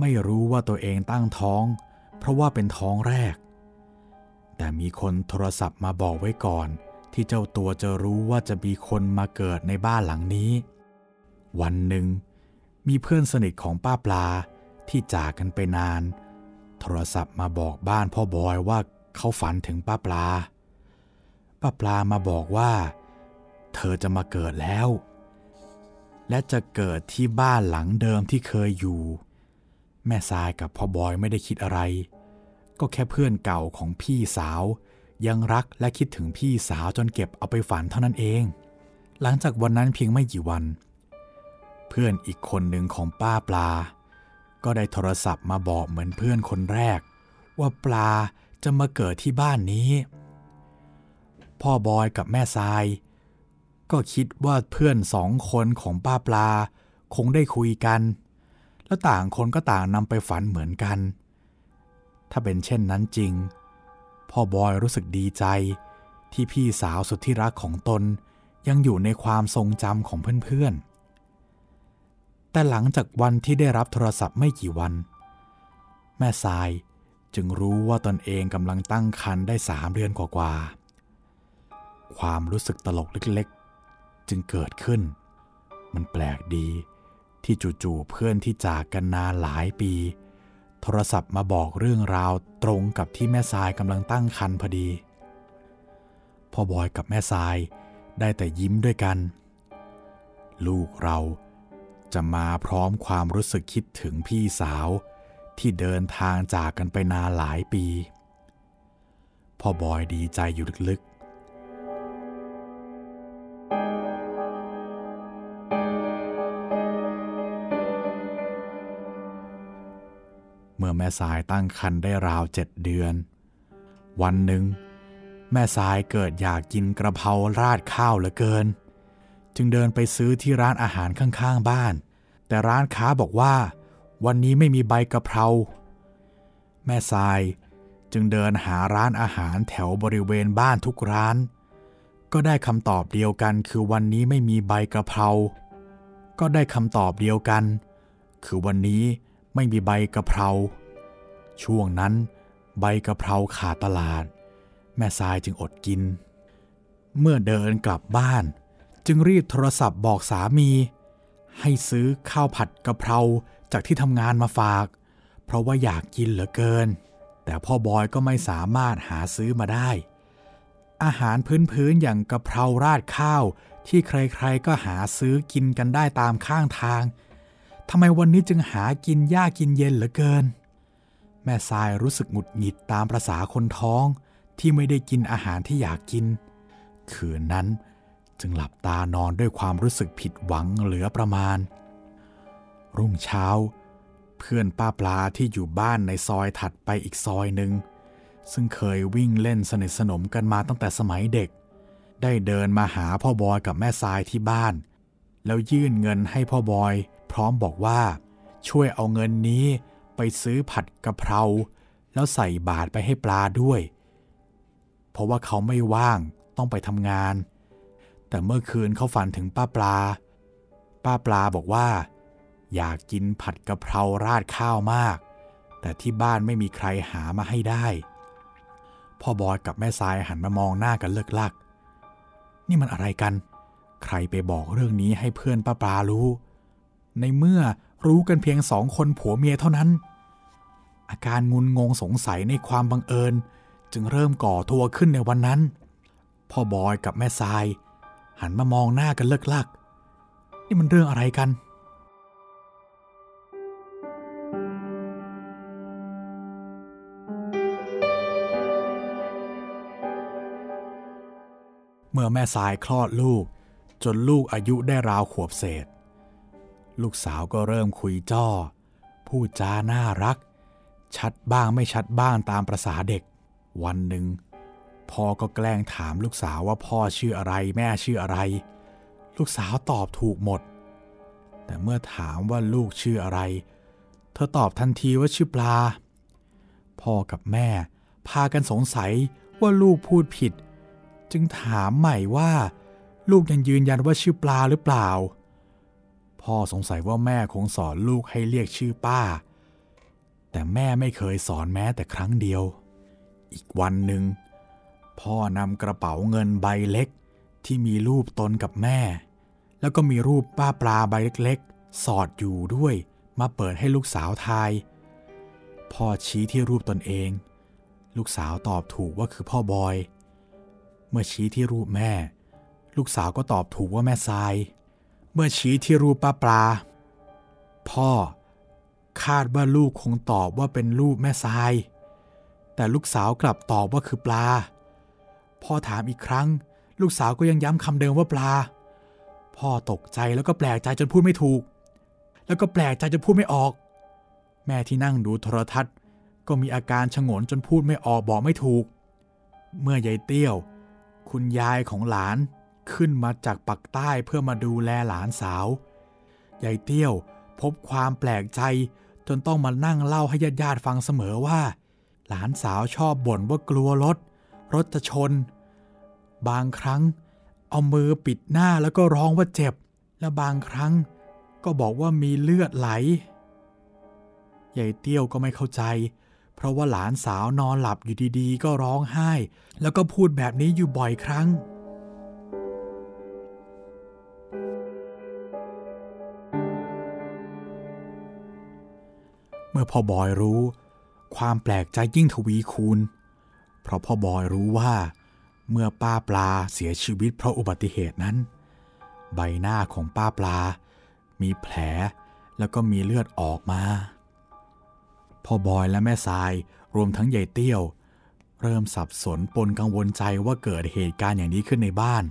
ไม่รู้ว่าตัวเองตั้งท้องเพราะว่าเป็นท้องแรกแต่มีคนโทรศัพท์มาบอกไว้ก่อนที่เจ้าตัวจะรู้ว่าจะมีคนมาเกิดในบ้านหลังนี้วันหนึ่งมีเพื่อนสนิทของป้าปลาที่จากกันไปนานโทรศัพท์มาบอกบ้านพ่อบอยว่าเขาฝันถึงป้าปลามาบอกว่าเธอจะมาเกิดแล้วและจะเกิดที่บ้านหลังเดิมที่เคยอยู่แม่ทรายกับพ่อบอยไม่ได้คิดอะไรก็แค่เพื่อนเก่าของพี่สาวยังรักและคิดถึงพี่สาวจนเก็บเอาไปฝันเท่านั้นเองหลังจากวันนั้นเพียงไม่กี่วันเพื่อนอีกคนหนึ่งของป้าปลาก็ได้โทรศัพท์มาบอกเหมือนเพื่อนคนแรกว่าปลาจะมาเกิดที่บ้านนี้พ่อบอยกับแม่ทรายก็คิดว่าเพื่อน2 คนของป้าปลาคงได้คุยกันแล้วต่างคนก็ต่างนำไปฝันเหมือนกันถ้าเป็นเช่นนั้นจริงพ่อบอยรู้สึกดีใจที่พี่สาวสุดที่รักของตนยังอยู่ในความทรงจำของเพื่อนๆแต่หลังจากวันที่ได้รับโทรศัพท์ไม่กี่วันแม่ทรายจึงรู้ว่าตนเองกำลังตั้งครรภ์ได้3 เดือนกว่าๆความรู้สึกตลกเล็กๆจึงเกิดขึ้นมันแปลกดีที่จู่ๆเพื่อนที่จากกันนานหลายปีโทรศัพท์มาบอกเรื่องราวตรงกับที่แม่ทรายกำลังตั้งครรภ์พอดีพ่อบอยกับแม่ทรายได้แต่ยิ้มด้วยกันลูกเราจะมาพร้อมความรู้สึกคิดถึงพี่สาวที่เดินทางจากกันไปนานหลายปีพ่อบอยดีใจอยู่ลึกๆเมื่อแม่ทรายตั้งครรภ์ได้ราว7 เดือนวันหนึ่งแม่ทรายเกิดอยากกินกระเพราราดข้าวเหลือเกินจึงเดินไปซื้อที่ร้านอาหารข้างๆบ้านแต่ร้านค้าบอกว่าวันนี้ไม่มีใบกระเพราแม่ทรายจึงเดินหาร้านอาหารแถวบริเวณบ้านทุกร้านก็ได้คำตอบเดียวกันคือวันนี้ไม่มีใบกระเพราก็ได้คำตอบเดียวกันคือวันนี้ไม่มีใบกะเพราช่วงนั้นใบกะเพราขาดตลาดแม่ทรายจึงอดกินเมื่อเดินกลับบ้านจึงรีบโทรศัพท์บอกสามีให้ซื้อข้าวผัดกะเพราจากที่ทำงานมาฝากเพราะว่าอยากกินเหลือเกินแต่พ่อบอยก็ไม่สามารถหาซื้อมาได้อาหารพื้นๆอย่างกะเพราราดข้าวที่ใครๆก็หาซื้อกินกันได้ตามข้างทางทำไมวันนี้จึงหากินยากกินเย็นเหลือเกินแม่ทรายรู้สึกหงุดหงิดตามประสาคนท้องที่ไม่ได้กินอาหารที่อยากกินคืนนั้นจึงหลับตานอนด้วยความรู้สึกผิดหวังเหลือประมาณรุ่งเช้าเพื่อนป้าปลาที่อยู่บ้านในซอยถัดไปอีกซอยหนึ่งซึ่งเคยวิ่งเล่นสนิทสนมกันมาตั้งแต่สมัยเด็กได้เดินมาหาพ่อบอยกับแม่ทรายที่บ้านแล้วยื่นเงินให้พ่อบอยพร้อมบอกว่าช่วยเอาเงินนี้ ไปซื้อผัดกะเพราแล้วใส่บาตรไปให้ปลาด้วยเพราะว่าเขาไม่ว่างต้องไปทำงานแต่เมื่อคืนเขาฝันถึงป้าปลาบอกว่าอยากกินผัดกะเพราราดข้าวมากแต่ที่บ้านไม่มีใครหามาให้ได้พ่อบอยกับแม่ทรายหันมามองหน้ากันเลิกลักนี่มันอะไรกันใครไปบอกเรื่องนี้ให้เพื่อนป้าปลารู้ในเมื่อรู้กันเพียงสองคนผัวเมียเท่านั้นอาการงุนงงสงสัยในความบังเอิญจึงเริ่มก่อตัวขึ้นในวันนั้นพ่อบอยกับแม่ทรายหันมามองหน้ากันเลิกลักนี่มันเรื่องอะไรกันเมื่อแม่สายคลอดลูกจนลูกอายุได้ราวขวบเศษลูกสาวก็เริ่มคุยจ้อพูดจาน่ารักชัดบ้างไม่ชัดบ้างตามประสาเด็กวันหนึ่งพ่อก็แกล้งถามลูกสาวว่าพ่อชื่ออะไรแม่ชื่ออะไรลูกสาวตอบถูกหมดแต่เมื่อถามว่าลูกชื่ออะไรเธอตอบทันทีว่าชื่อปลาพ่อกับแม่พากันสงสัยว่าลูกพูดผิดจึงถามใหม่ว่าลูกยังยืนยันว่าชื่อปลาหรือเปล่าพ่อสงสัยว่าแม่คงสอนลูกให้เรียกชื่อป้าแต่แม่ไม่เคยสอนแม้แต่ครั้งเดียวอีกวันหนึ่งพ่อนำกระเป๋าเงินใบเล็กที่มีรูปตนกับแม่แล้วก็มีรูปป้าปลาใบเล็กๆสอดอยู่ด้วยมาเปิดให้ลูกสาวทายพ่อชี้ที่รูปตนเองลูกสาวตอบถูกว่าคือพ่อบอยเมื่อชี้ที่รูปแม่ลูกสาวก็ตอบถูกว่าแม่ทรายเมื่อชี้ที่รูปป้าปลาพ่อคาดว่าลูกคงตอบว่าเป็นรูปแม่ทรายแต่ลูกสาวกลับตอบว่าคือปลาพ่อถามอีกครั้งลูกสาวก็ยังย้ำคำเดิมว่าปลาพ่อตกใจแล้วก็แปลกใจจนพูดไม่ถูกแล้วก็แปลกใจจนพูดไม่ออกแม่ที่นั่งดูโทรทัศน์ก็มีอาการฉงนจนพูดไม่ออกบอกไม่ถูกเมื่อยายเตี้ยวคุณยายของหลานขึ้นมาจากปักใต้เพื่อมาดูแลหลานสาวยายเตี้ยวพบความแปลกใจจนต้องมานั่งเล่าให้ญาติๆฟังเสมอว่าหลานสาวชอบบ่นว่ากลัวรถจะชนบางครั้งเอามือปิดหน้าแล้วก็ร้องว่าเจ็บและบางครั้งก็บอกว่ามีเลือดไหลยายเตี้ยวก็ไม่เข้าใจเพราะว่าหลานสาวนอนหลับอยู่ดีๆก็ร้องไห้แล้วก็พูดแบบนี้อยู่บ่อยครั้งเมื่อพ่อบอยรู้ความแปลกใจยิ่งทวีคูณเพราะพ่อบอยรู้ว่าเมื่อป้าปลาเสียชีวิตเพราะอุบัติเหตุนั้นใบหน้าของป้าปลามีแผลแล้วก็มีเลือดออกมาพ่อบอยและแม่ทรายรวมทั้งยายเตี้ยวเริ่มสับสนปนกังวลใจว่าเกิดเหตุการณ์อย่างนี้ขึ้นในบ้าน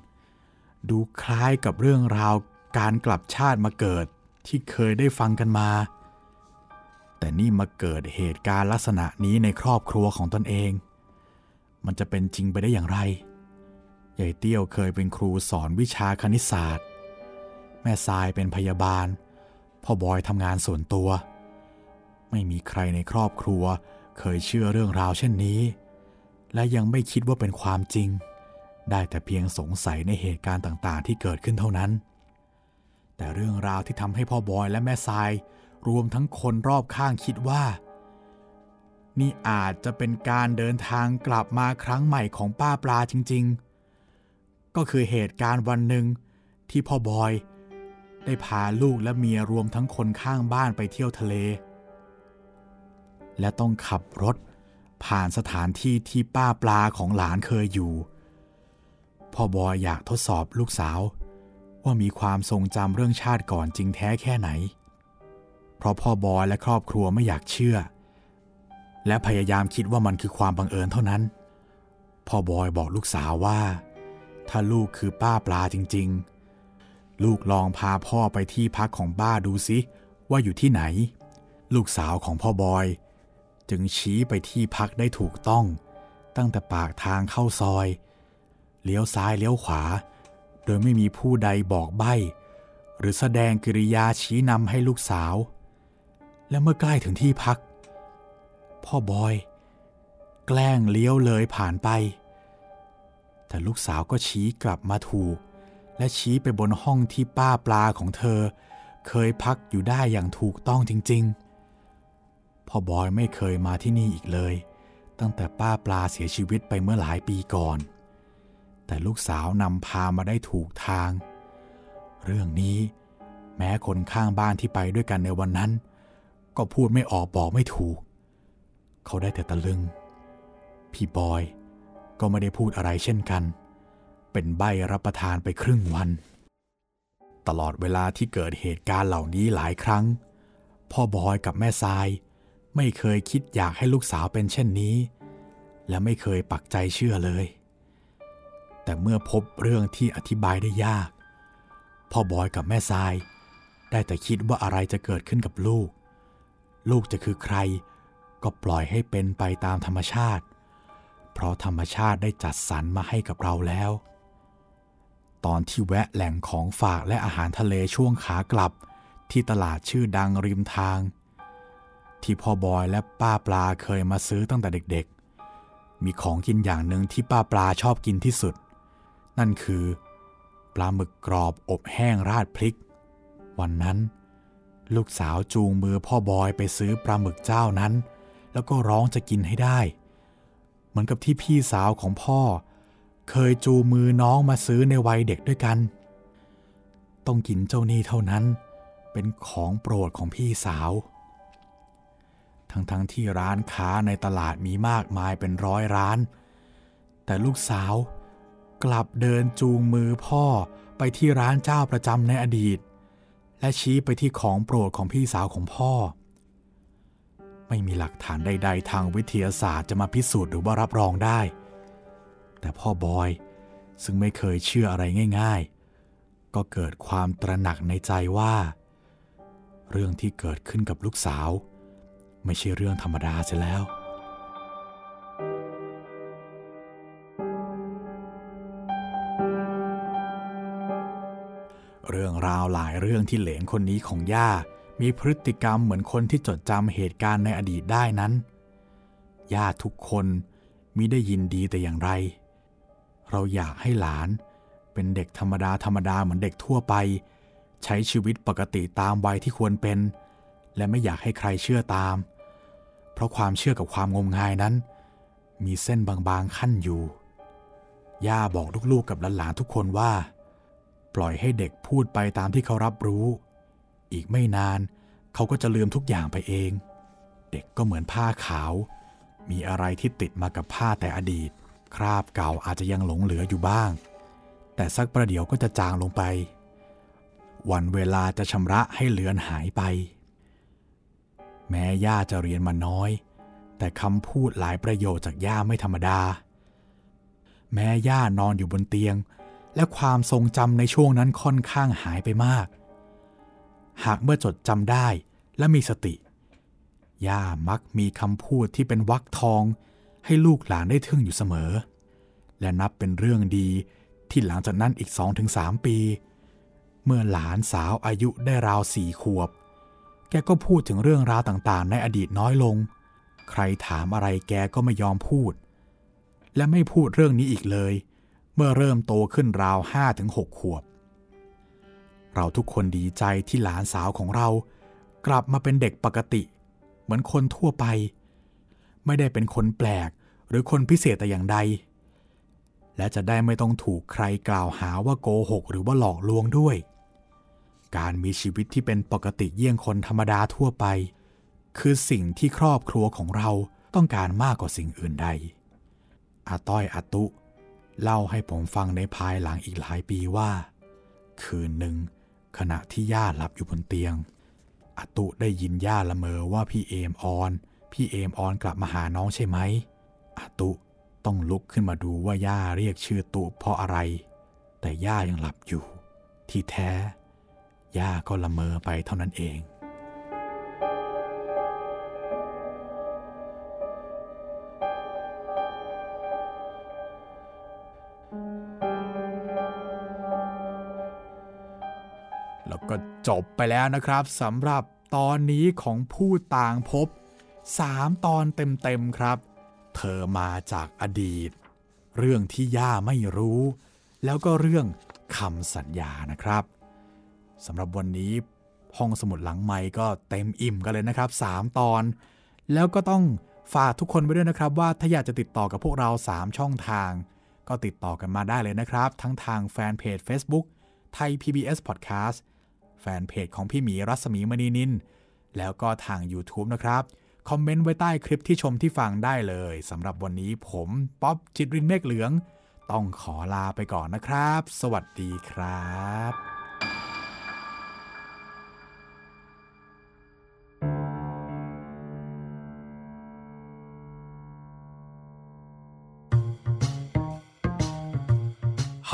ดูคล้ายกับเรื่องราวการกลับชาติมาเกิดที่เคยได้ฟังกันมาแต่นี่มาเกิดเหตุการณ์ลักษณะนี้ในครอบครัวของตนเองมันจะเป็นจริงไปได้อย่างไรยายเตี้ยวเคยเป็นครูสอนวิชาคณิตศาสตร์แม่ทรายเป็นพยาบาลพ่อบอยทำงานส่วนตัวไม่มีใครในครอบครัวเคยเชื่อเรื่องราวเช่นนี้และยังไม่คิดว่าเป็นความจริงได้แต่เพียงสงสัยในเหตุการณ์ต่างๆที่เกิดขึ้นเท่านั้นแต่เรื่องราวที่ทำให้พ่อบอยและแม่ทรายรวมทั้งคนรอบข้างคิดว่านี่อาจจะเป็นการเดินทางกลับมาครั้งใหม่ของป้าปลาจริงๆก็คือเหตุการณ์วันหนึ่งที่พ่อบอยได้พาลูกและเมียรวมทั้งคนข้างบ้านไปเที่ยวทะเลและต้องขับรถผ่านสถานที่ที่ป้าปลาของหลานเคยอยู่พ่อบอยอยากทดสอบลูกสาวว่ามีความทรงจำเรื่องชาติก่อนจริงแท้แค่ไหนเพราะพ่อบอยและครอบครัวไม่อยากเชื่อและพยายามคิดว่ามันคือความบังเอิญเท่านั้นพ่อบอยบอกลูกสาวว่าถ้าลูกคือป้าปลาจริงๆลูกลองพาพ่อไปที่พักของป้าดูสิว่าอยู่ที่ไหนลูกสาวของพ่อบอยจึงชี้ไปที่พักได้ถูกต้องตั้งแต่ปากทางเข้าซอยเลี้ยวซ้ายเลี้ยวขวาโดยไม่มีผู้ใดบอกใบ้หรือแสดงกิริยาชี้นำให้ลูกสาวและเมื่อใกล้ถึงที่พัก พ่อบอยแกล้งเลี้ยวเลยผ่านไปแต่ลูกสาวก็ชี้กลับมาถูกและชี้ไปบนห้องที่ป้าปลาของเธอเคยพักอยู่ได้อย่างถูกต้องจริงๆพ่อบอยไม่เคยมาที่นี่อีกเลยตั้งแต่ป้าปลาเสียชีวิตไปเมื่อหลายปีก่อนแต่ลูกสาวนำพามาได้ถูกทางเรื่องนี้แม้คนข้างบ้านที่ไปด้วยกันในวันนั้นก็พูดไม่ออกบอกไม่ถูกเขาได้แต่ตะลึงพี่บอยก็ไม่ได้พูดอะไรเช่นกันเป็นใบ้รับประทานไปครึ่งวันตลอดเวลาที่เกิดเหตุการณ์เหล่านี้หลายครั้งพ่อบอยกับแม่ทรายไม่เคยคิดอยากให้ลูกสาวเป็นเช่นนี้และไม่เคยปักใจเชื่อเลยแต่เมื่อพบเรื่องที่อธิบายได้ยากพ่อบอยกับแม่ทรายได้แต่คิดว่าอะไรจะเกิดขึ้นกับลูกลูกจะคือใครก็ปล่อยให้เป็นไปตามธรรมชาติเพราะธรรมชาติได้จัดสรรมาให้กับเราแล้วตอนที่แวะแหล่งของฝากและอาหารทะเลช่วงขากลับที่ตลาดชื่อดังริมทางที่พ่อบอยและป้าปลาเคยมาซื้อตั้งแต่เด็กๆมีของกินอย่างหนึ่งที่ป้าปลาชอบกินที่สุดนั่นคือปลาหมึกกรอบอบแห้งราดพริกวันนั้นลูกสาวจูงมือพ่อบอยไปซื้อปลาหมึกเจ้านั้นแล้วก็ร้องจะกินให้ได้เหมือนกับที่พี่สาวของพ่อเคยจูงมือน้องมาซื้อในวัยเด็กด้วยกันต้องกินเจ้านี่เท่านั้นเป็นของโปรดของพี่สาวทั้งที่ร้านค้าในตลาดมีมากมายเป็นร้อยร้านแต่ลูกสาวกลับเดินจูงมือพ่อไปที่ร้านเจ้าประจำในอดีตและชี้ไปที่ของโปรดของพี่สาวของพ่อไม่มีหลักฐานใดๆทางวิทยาศาสตร์จะมาพิสูจน์หรือว่ารับรองได้แต่พ่อบอยซึ่งไม่เคยเชื่ออะไรง่ายๆก็เกิดความตระหนักในใจว่าเรื่องที่เกิดขึ้นกับลูกสาวไม่ใช่เรื่องธรรมดาเสียแล้วเรื่องราวหลายเรื่องที่เหลนคนนี้ของย่ามีพฤติกรรมเหมือนคนที่จดจำเหตุการณ์ในอดีตได้นั้นย่าทุกคนมิได้ยินดีแต่อย่างไรเราอยากให้หลานเป็นเด็กธรรมดาธรรมดาเหมือนเด็กทั่วไปใช้ชีวิตปกติตามวัยที่ควรเป็นและไม่อยากให้ใครเชื่อตามเพราะความเชื่อกับความงมงายนั้นมีเส้นบางๆขั้นอยู่ย่าบอกลูกๆกับหลานๆทุกคนว่าปล่อยให้เด็กพูดไปตามที่เขารับรู้อีกไม่นานเขาก็จะลืมทุกอย่างไปเองเด็กก็เหมือนผ้าขาวมีอะไรที่ติดมากับผ้าแต่อดีตคราบเก่าอาจจะยังหลงเหลืออยู่บ้างแต่สักประเดี๋ยวก็จะจางลงไปวันเวลาจะชำระให้เลือนหายไปแม้ย่าจะเรียนมาน้อยแต่คำพูดหลายประโยชน์จากย่าไม่ธรรมดาแม้ย่านอนอยู่บนเตียงและความทรงจำในช่วงนั้นค่อนข้างหายไปมากหากเมื่อจดจำได้และมีสติย่ามักมีคำพูดที่เป็นวรรคทองให้ลูกหลานได้ทึ่งอยู่เสมอและนับเป็นเรื่องดีที่หลังจากนั้นอีก 2-3 ปีเมื่อหลานสาวอายุได้ราว4 ขวบแกก็พูดถึงเรื่องราวต่างๆในอดีตน้อยลงใครถามอะไรแกก็ไม่ยอมพูดและไม่พูดเรื่องนี้อีกเลยเมื่อเริ่มโตขึ้นราว 5-6 ขวบเราทุกคนดีใจที่หลานสาวของเรากลับมาเป็นเด็กปกติเหมือนคนทั่วไปไม่ได้เป็นคนแปลกหรือคนพิเศษแต่อย่างใดและจะได้ไม่ต้องถูกใครกล่าวหาว่าโกหกหรือว่าหลอกลวงด้วยการมีชีวิตที่เป็นปกติเยี่ยงคนธรรมดาทั่วไปคือสิ่งที่ครอบครัวของเราต้องการมากกว่าสิ่งอื่นใดอาต้อยอาตุเล่าให้ผมฟังในภายหลังอีกหลายปีว่าคืนหนึ่งขณะที่ย่าหลับอยู่บนเตียงอาตุได้ยินย่าละเมอว่าพี่เอมออนกลับมาหาน้องใช่ไหมอาตุต้องลุกขึ้นมาดูว่าย่าเรียกชื่อตุเพราะอะไรแต่ย่ายังหลับอยู่ที่แท้ย่าก็ละเมอไปเท่านั้นเองแล้วก็จบไปแล้วนะครับสำหรับตอนนี้ของผู้ต่างภพ 3 ตอนเต็มๆครับเธอมาจากอดีตเรื่องที่ย่าไม่รู้แล้วก็เรื่องคำสัญญานะครับสำหรับวันนี้ห้องสมุดหลังไมค์ก็เต็มอิ่มกันเลยนะครับ3 ตอนแล้วก็ต้องฝากทุกคนไปด้วยนะครับว่าถ้าอยากจะติดต่อกับพวกเรา3ช่องทางก็ติดต่อกันมาได้เลยนะครับทั้งทางแฟนเพจ Facebook ไทย PBS Podcast แฟนเพจของพี่หมีรัศมีมณีนินแล้วก็ทาง YouTube นะครับคอมเมนต์ไว้ใต้คลิปที่ชมที่ฟังได้เลยสำหรับวันนี้ผมป๊อบจิตรินเมฆเหลืองต้องขอลาไปก่อนนะครับสวัสดีครับห